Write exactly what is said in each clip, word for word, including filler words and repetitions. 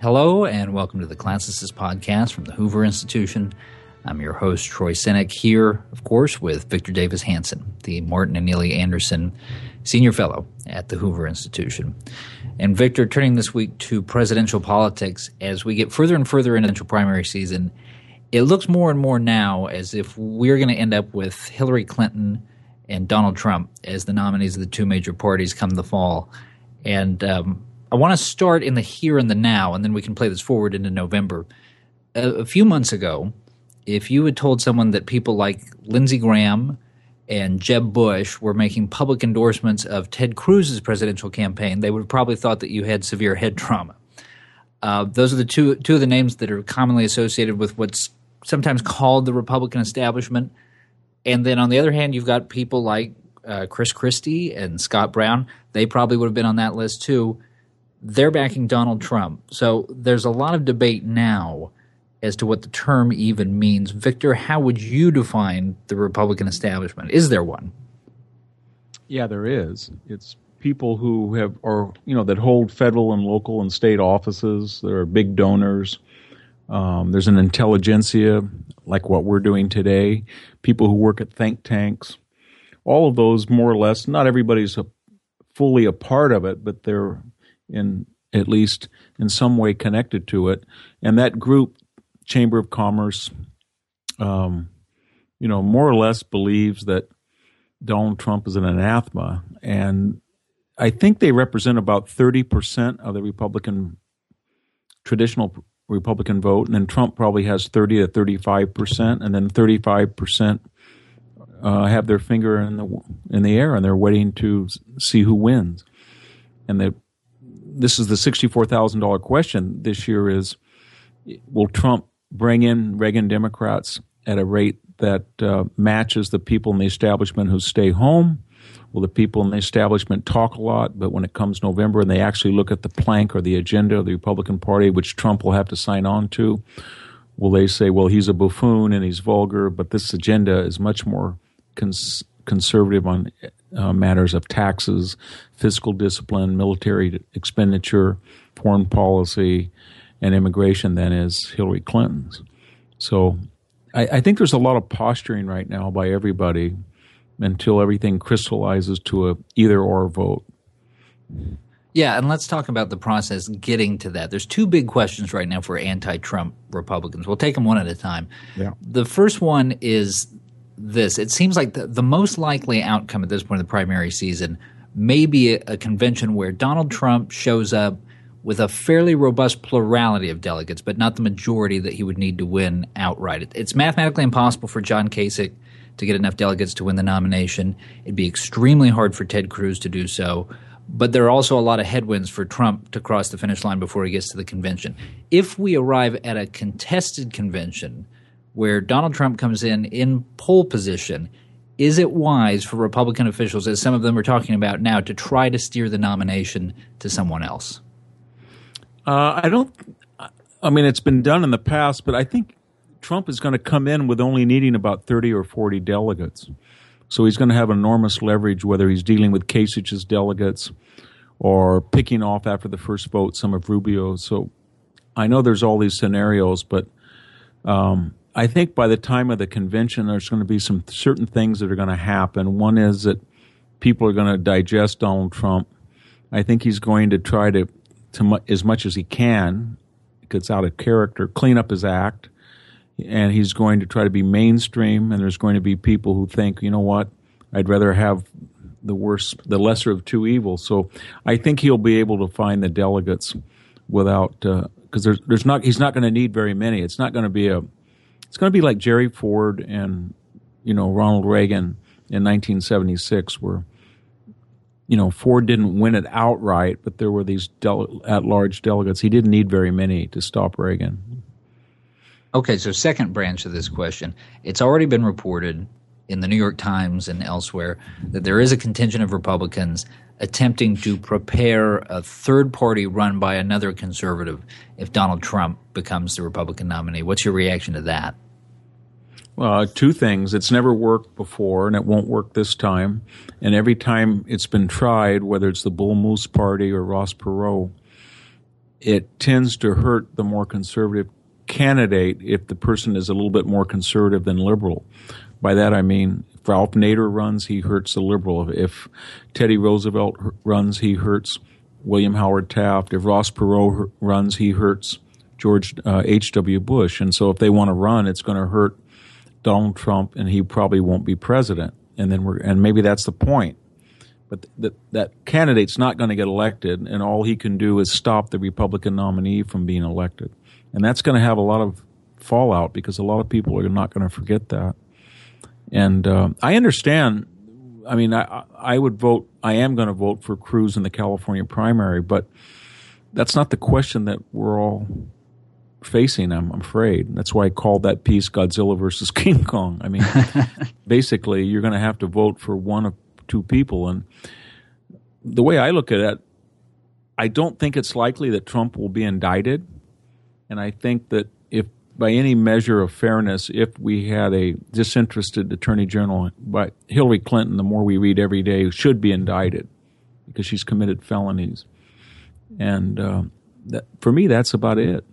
Hello and welcome to the Classicist Podcast from the Hoover Institution. I'm your host, Troy Senik, here, of course, with Victor Davis Hanson, the Martin and Neely Anderson Senior Fellow at the Hoover Institution. And Victor, turning this week to presidential politics, as we get further and further into primary season, it looks more and more now as if we're going to end up with Hillary Clinton and Donald Trump as the nominees of the two major parties come the fall. And um, I want to start in the here and the now, and then we can play this forward into November. A, a few months ago, if you had told someone that people like Lindsey Graham and Jeb Bush were making public endorsements of Ted Cruz's presidential campaign, they would have probably thought that you had severe head trauma. Uh, those are the two two of the names that are commonly associated with what's sometimes called the Republican establishment. And then on the other hand, you've got people like uh, Chris Christie and Scott Brown. They probably would have been on that list too. They're backing Donald Trump. So there's a lot of debate now as to what the term even means. Victor, how would you define the Republican establishment? Is there one? Yeah, there is. It's people who have or you know that hold federal and local and state offices. There are big donors. Um, there's an intelligentsia like what we're doing today. People who work at think tanks. All of those, more or less, not everybody's a, fully a part of it, but they're in at least in some way connected to it. And that group, Chamber of Commerce, um, you know, more or less believes that Donald Trump is an anathema. And I think they represent about thirty percent of the Republican, traditional Republican vote. And then Trump probably has thirty to thirty-five percent. And then thirty-five percent uh, have their finger in the in the air and they're waiting to see who wins. And the, this is the sixty-four thousand dollars question this year is, will Trump bring in Reagan Democrats at a rate that uh, matches the people in the establishment who stay home? Will the people in the establishment talk a lot, but when it comes November and they actually look at the plank or the agenda of the Republican Party, which Trump will have to sign on to, will they say, well, he's a buffoon and he's vulgar, but this agenda is much more cons- conservative on uh, matters of taxes, fiscal discipline, military expenditure, foreign policy, and immigration than is Hillary Clinton's. So I, I think there's a lot of posturing right now by everybody until everything crystallizes to a either-or vote. Yeah, and let's talk about the process getting to that. There's two big questions right now for anti-Trump Republicans. We'll take them one at a time. Yeah. The first one is this. It seems like the, the most likely outcome at this point of the primary season may be a, a convention where Donald Trump shows up with a fairly robust plurality of delegates, but not the majority that he would need to win outright. It's mathematically impossible for John Kasich to get enough delegates to win the nomination. It'd be extremely hard for Ted Cruz to do so. But there are also a lot of headwinds for Trump to cross the finish line before he gets to the convention. If we arrive at a contested convention where Donald Trump comes in in pole position, is it wise for Republican officials, as some of them are talking about now, to try to steer the nomination to someone else? Uh, I don't – I mean, it's been done in the past, but I think Trump is going to come in with only needing about thirty or forty delegates. So he's going to have enormous leverage, whether he's dealing with Kasich's delegates or picking off after the first vote some of Rubio's. So I know there's all these scenarios, but um, I think by the time of the convention, there's going to be some certain things that are going to happen. One is that people are going to digest Donald Trump. I think he's going to try to – To mu- as much as he can, gets out of character, clean up his act, and he's going to try to be mainstream, and there's going to be people who think, you know what, I'd rather have the worse, the lesser of two evils. So I think he'll be able to find the delegates without, uh, because there's, there's not, he's not going to need very many. It's not going to be a, it's going to be like Jerry Ford and, you know, Ronald Reagan in nineteen seventy-six where, you know, Ford didn't win it outright, but there were these dele- at-large delegates. He didn't need very many to stop Reagan. Okay, so second branch of this question. It's already been reported in the New York Times and elsewhere that there is a contingent of Republicans attempting to prepare a third party run by another conservative if Donald Trump becomes the Republican nominee. What's your reaction to that? Uh, two things. It's never worked before, and it won't work this time. And every time it's been tried, whether it's the Bull Moose Party or Ross Perot, it tends to hurt the more conservative candidate if the person is a little bit more conservative than liberal. By that I mean, if Ralph Nader runs, he hurts the liberal. If Teddy Roosevelt runs, he hurts William Howard Taft. If Ross Perot runs, he hurts George uh, H W. Bush. And so if they want to run, it's going to hurt Donald Trump, and he probably won't be president. And then we're and maybe that's the point. But that that candidate's not going to get elected, and all he can do is stop the Republican nominee from being elected. And that's going to have a lot of fallout because a lot of people are not going to forget that. And uh, I understand. I mean, I I would vote. I am going to vote for Cruz in the California primary, but that's not the question that we're all facing. I'm afraid that's why I called that piece "Godzilla versus King Kong." I mean, basically, you're going to have to vote for one of two people. And the way I look at it, I don't think it's likely that Trump will be indicted. And I think that if, by any measure of fairness, if we had a disinterested attorney general, but Hillary Clinton, the more we read every day, should be indicted because she's committed felonies. And uh, that, for me, that's about it.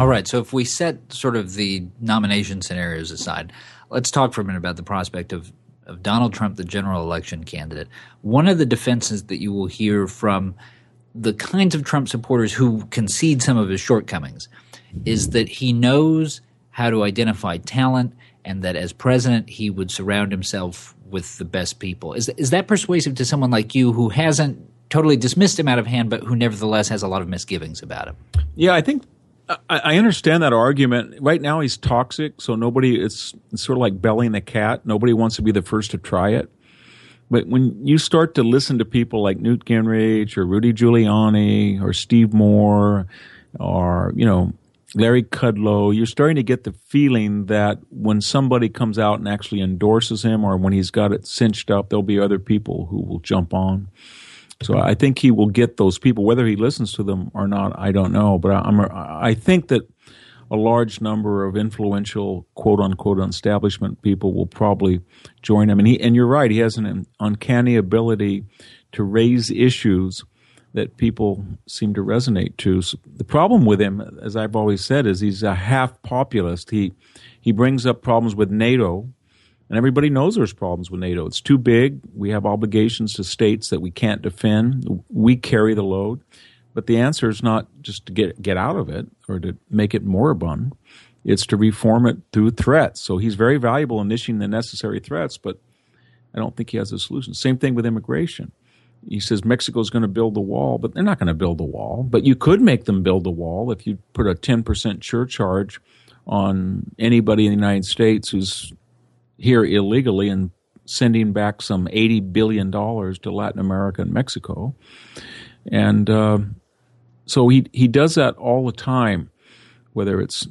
All right. So if we set sort of the nomination scenarios aside, let's talk for a minute about the prospect of of Donald Trump, the general election candidate. One of the defenses that you will hear from the kinds of Trump supporters who concede some of his shortcomings is that he knows how to identify talent and that as president he would surround himself with the best people. Is, is that persuasive to someone like you who hasn't totally dismissed him out of hand but who nevertheless has a lot of misgivings about him? Yeah, I think I, I understand that argument. Right now he's toxic, so nobody – it's sort of like bellying the cat. Nobody wants to be the first to try it. But when you start to listen to people like Newt Gingrich or Rudy Giuliani or Steve Moore or, you know, Larry Kudlow, you're starting to get the feeling that when somebody comes out and actually endorses him or when he's got it cinched up, there'll be other people who will jump on. So I think he will get those people. Whether he listens to them or not, I don't know. But I'm, I think that a large number of influential, quote-unquote, establishment people will probably join him. And, he, and you're right, he has an uncanny ability to raise issues that people seem to resonate to. So the problem with him, as I've always said, is he's a half-populist. He, he brings up problems with NATO, and everybody knows there's problems with NATO. It's too big. We have obligations to states that we can't defend. We carry the load. But the answer is not just to get get out of it or to make it moribund. It's to reform it through threats. So he's very valuable in issuing the necessary threats, but I don't think he has a solution. Same thing with immigration. He says Mexico's going to build the wall, but they're not going to build the wall. But you could make them build the wall if you put a ten percent surcharge on anybody in the United States who's here illegally and sending back some eighty billion dollars to Latin America and Mexico. And uh, So he he does that all the time, whether it's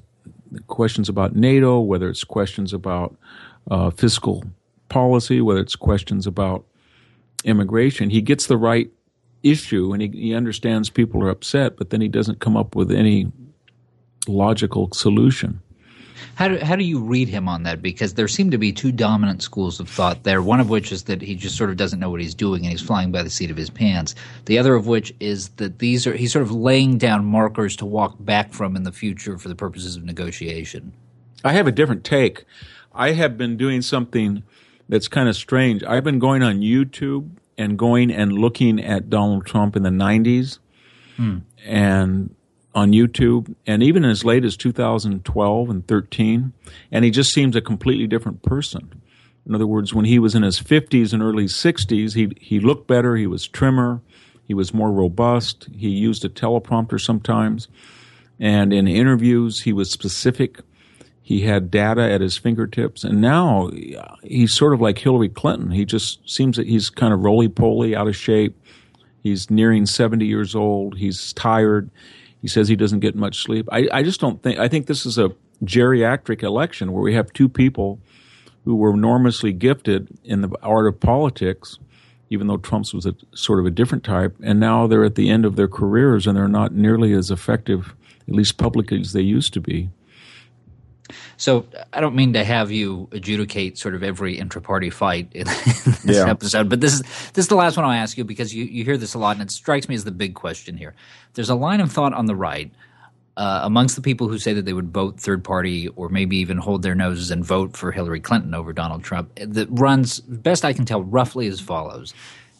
questions about NATO, whether it's questions about uh, fiscal policy, whether it's questions about immigration. He gets the right issue, and he, he understands people are upset, but then he doesn't come up with any logical solution. How do, how do you read him on that? Because there seem to be two dominant schools of thought there, one of which is that he just sort of doesn't know what he's doing and he's flying by the seat of his pants. The other of which is that these are – he's sort of laying down markers to walk back from in the future for the purposes of negotiation. I have a different take. I have been doing something that's kind of strange. I've been going on YouTube and going and looking at Donald Trump in the nineties hmm. and – on YouTube, and even as late as two thousand twelve and thirteen, and he just seems a completely different person. In other words, when he was in his fifties and early sixties, he he looked better, he was trimmer, he was more robust, he used a teleprompter sometimes, and in interviews he was specific, he had data at his fingertips, and now he's sort of like Hillary Clinton. He just seems that he's kind of roly-poly, out of shape, he's nearing seventy years old, he's tired. He says he doesn't get much sleep. I, I just don't think – I think this is a geriatric election where we have two people who were enormously gifted in the art of politics, even though Trump's was a sort of a different type, and now they're at the end of their careers and they're not nearly as effective, at least publicly, as they used to be. So I don't mean to have you adjudicate sort of every intra-party fight in, in this yeah. episode, but this is this is the last one I'll ask you because you, you hear this a lot, and it strikes me as the big question here. There's a line of thought on the right uh, amongst the people who say that they would vote third party or maybe even hold their noses and vote for Hillary Clinton over Donald Trump that runs, best I can tell, roughly as follows,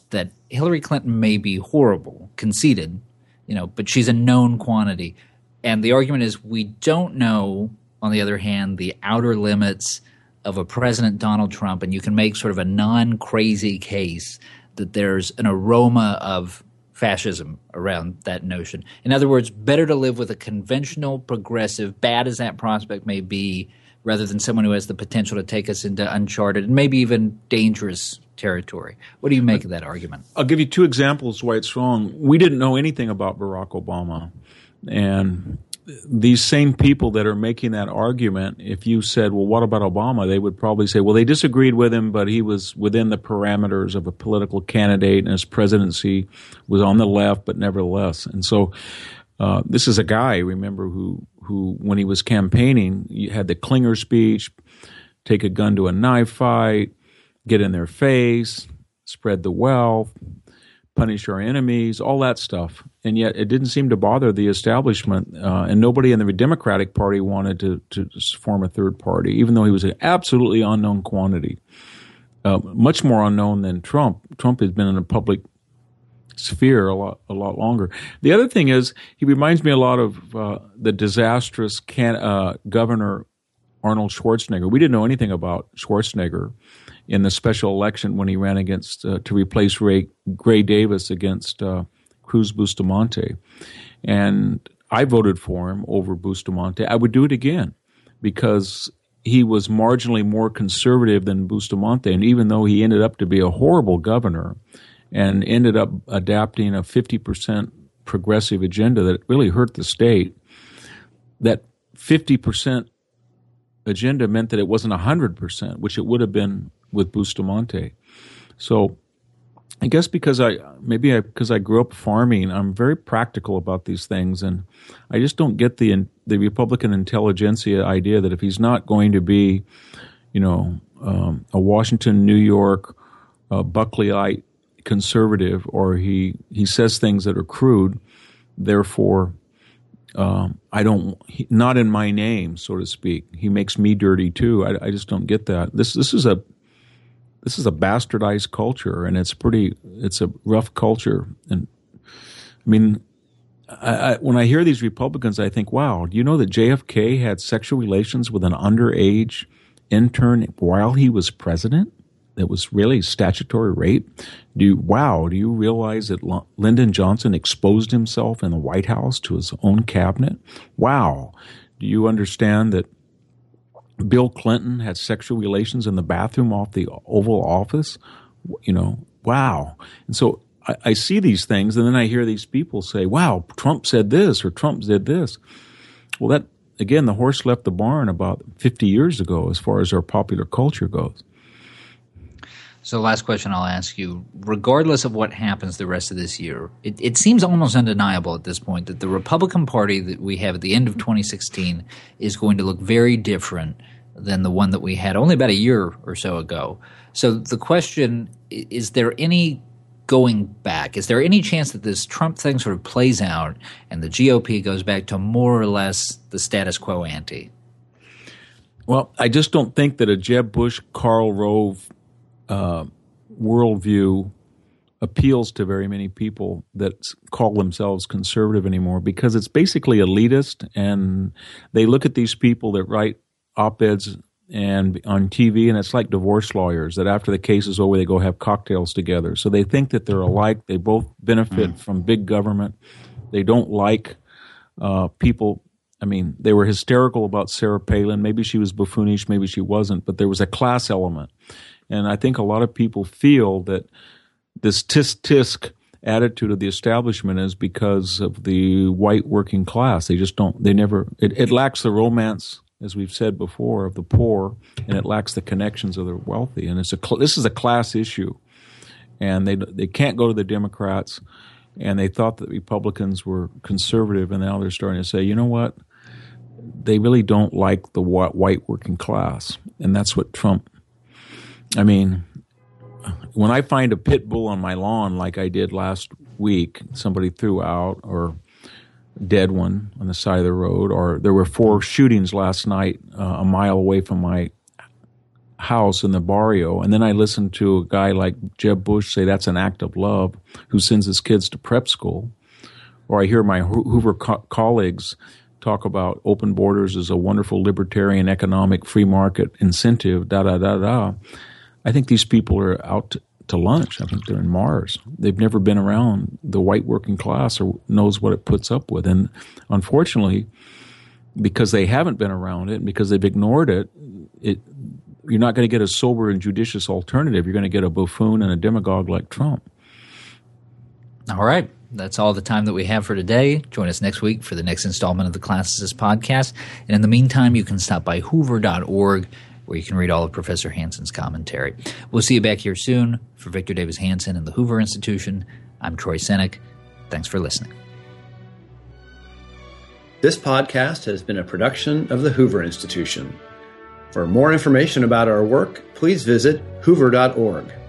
that Hillary Clinton may be horrible, conceited, you know, but she's a known quantity. And the argument is we don't know, on the other hand, the outer limits of a president Donald Trump, and you can make sort of a non-crazy case that there's an aroma of fascism around that notion. In other words, better to live with a conventional progressive, bad as that prospect may be, rather than someone who has the potential to take us into uncharted and maybe even dangerous territory. What do you make of that argument? I'll give you two examples why it's wrong. We didn't know anything about Barack Obama. And these same people that are making that argument, if you said, well, what about Obama, they would probably say, well, they disagreed with him, but he was within the parameters of a political candidate and his presidency was on the left, but nevertheless. And so uh, this is a guy, remember, who, who when he was campaigning, you had the Klinger speech, take a gun to a knife fight, get in their face, spread the wealth, punish our enemies, all that stuff. And yet it didn't seem to bother the establishment, uh, and nobody in the Democratic Party wanted to, to form a third party, even though he was an absolutely unknown quantity, uh, much more unknown than Trump. Trump has been in the public sphere a lot, a lot longer. The other thing is he reminds me a lot of uh, the disastrous can, uh, Governor Arnold Schwarzenegger. We didn't know anything about Schwarzenegger in the special election when he ran against uh, to replace Ray Gray Davis against uh, Cruz Bustamante, and I voted for him over Bustamante. I would do it again because he was marginally more conservative than Bustamante, and even though he ended up to be a horrible governor and ended up adapting a fifty percent progressive agenda that really hurt the state, that fifty percent agenda meant that it wasn't one hundred percent, which it would have been with Bustamante. So I guess because I maybe I, because I grew up farming, I'm very practical about these things, and I just don't get the the Republican intelligentsia idea that if he's not going to be, you know, um, a Washington, New York, uh, Buckleyite conservative, or he he says things that are crude, therefore. Um, I don't, he, not in my name, so to speak. He makes me dirty too. I, I just don't get that. This this is a this is a bastardized culture, and it's pretty. It's a rough culture, and I mean, I, I, when I hear these Republicans, I think, wow. Do you know that J F K had sexual relations with an underage intern while he was president? That was really statutory rape. Do you, wow, do you realize that L- Lyndon Johnson exposed himself in the White House to his own cabinet? Wow. Do you understand that Bill Clinton had sexual relations in the bathroom off the Oval Office? You know, wow. And so I, I see these things, and then I hear these people say, wow, Trump said this or Trump did this. Well, that again, the horse left the barn about fifty years ago as far as our popular culture goes. So the last question I'll ask you, regardless of what happens the rest of this year, it, it seems almost undeniable at this point that the Republican Party that we have at the end of twenty sixteen is going to look very different than the one that we had only about a year or so ago. So the question, is there any going back? Is there any chance that this Trump thing sort of plays out and the G O P goes back to more or less the status quo ante? Well, I just don't think that a Jeb Bush, Karl Rove Uh, worldview appeals to very many people that call themselves conservative anymore because it's basically elitist, and they look at these people that write op-eds and on T V, and it's like divorce lawyers that after the case is over, they go have cocktails together. So they think that they're alike. They both benefit mm. from big government. They don't like uh, people. I mean, they were hysterical about Sarah Palin. Maybe she was buffoonish, maybe she wasn't, but there was a class element. And I think a lot of people feel that this tisk-tisk attitude of the establishment is because of the white working class. They just don't – they never – it lacks the romance, as we've said before, of the poor, and it lacks the connections of the wealthy. And it's a this is a class issue, and they they can't go to the Democrats, and they thought that Republicans were conservative, and now they're starting to say, you know what? they really don't like the white working class. And that's what Trump, I mean, when I find a pit bull on my lawn like I did last week, somebody threw out or dead one on the side of the road, or there were four shootings last night uh, a mile away from my house in the barrio. And then I listened to a guy like Jeb Bush say that's an act of love, who sends his kids to prep school. Or I hear my Hoover co- colleagues talk about open borders as a wonderful libertarian economic free market incentive, da, da, da, da. I think these people are out to lunch. I think they're in Mars. They've never been around the white working class or knows what it puts up with. And unfortunately, because they haven't been around it and because they've ignored it, it you're not going to get a sober and judicious alternative. You're going to get a buffoon and a demagogue like Trump. All right. That's all the time that we have for today. Join us next week for the next installment of the Classicist Podcast. And in the meantime, you can stop by hoover dot org, where you can read all of Professor Hanson's commentary. We'll see you back here soon. For Victor Davis Hanson and the Hoover Institution, I'm Troy Senik. Thanks for listening. This podcast has been a production of the Hoover Institution. For more information about our work, please visit hoover dot org.